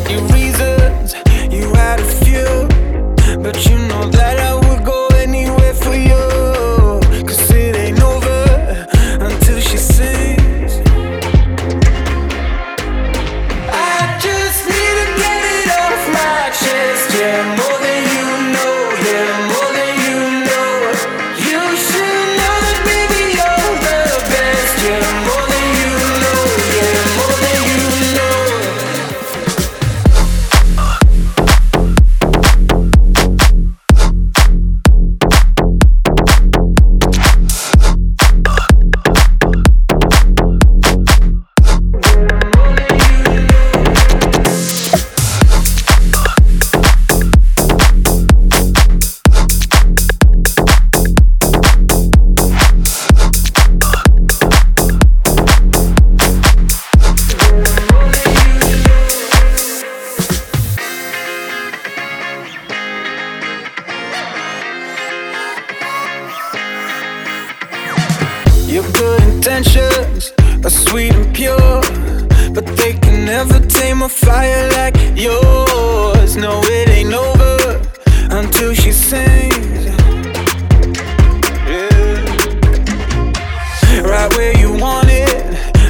had your reasons, you had a few, but you know that I would go anywhere for you. Cause it ain't over until she sings. I just need to get it off my chest, yeah, more than you know, yeah, more than you know. You should know that baby you're the best, yeah, more than you know, yeah, more than you know. Your good intentions are sweet and pure, but they can never tame a fire like yours. No, it ain't over until she sings. Yeah. Right where you want it,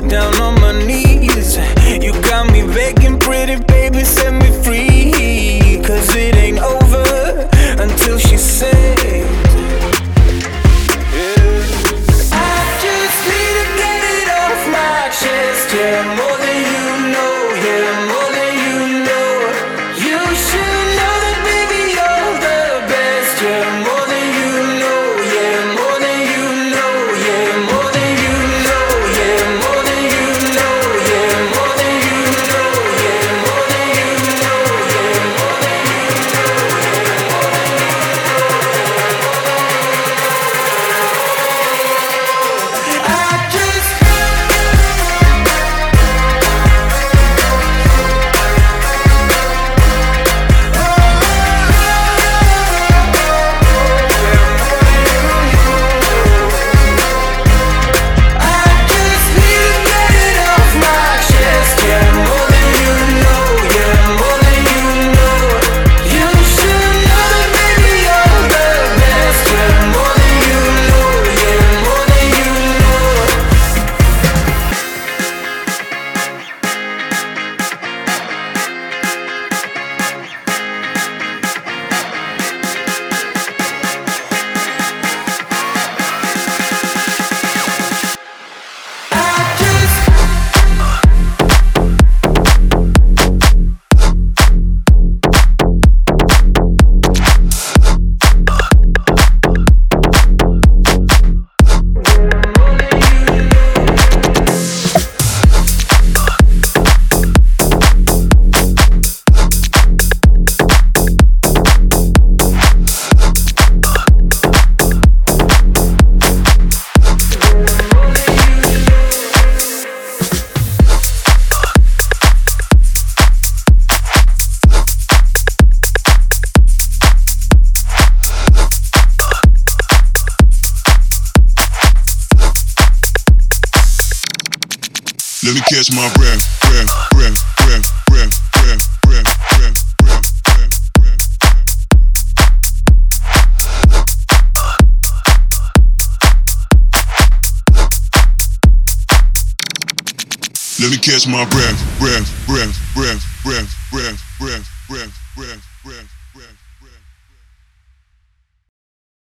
down on my knees. You got me begging, pretty baby, set me free. Cause it ain't over until she sings. Let me catch my breath. Let me catch my breath.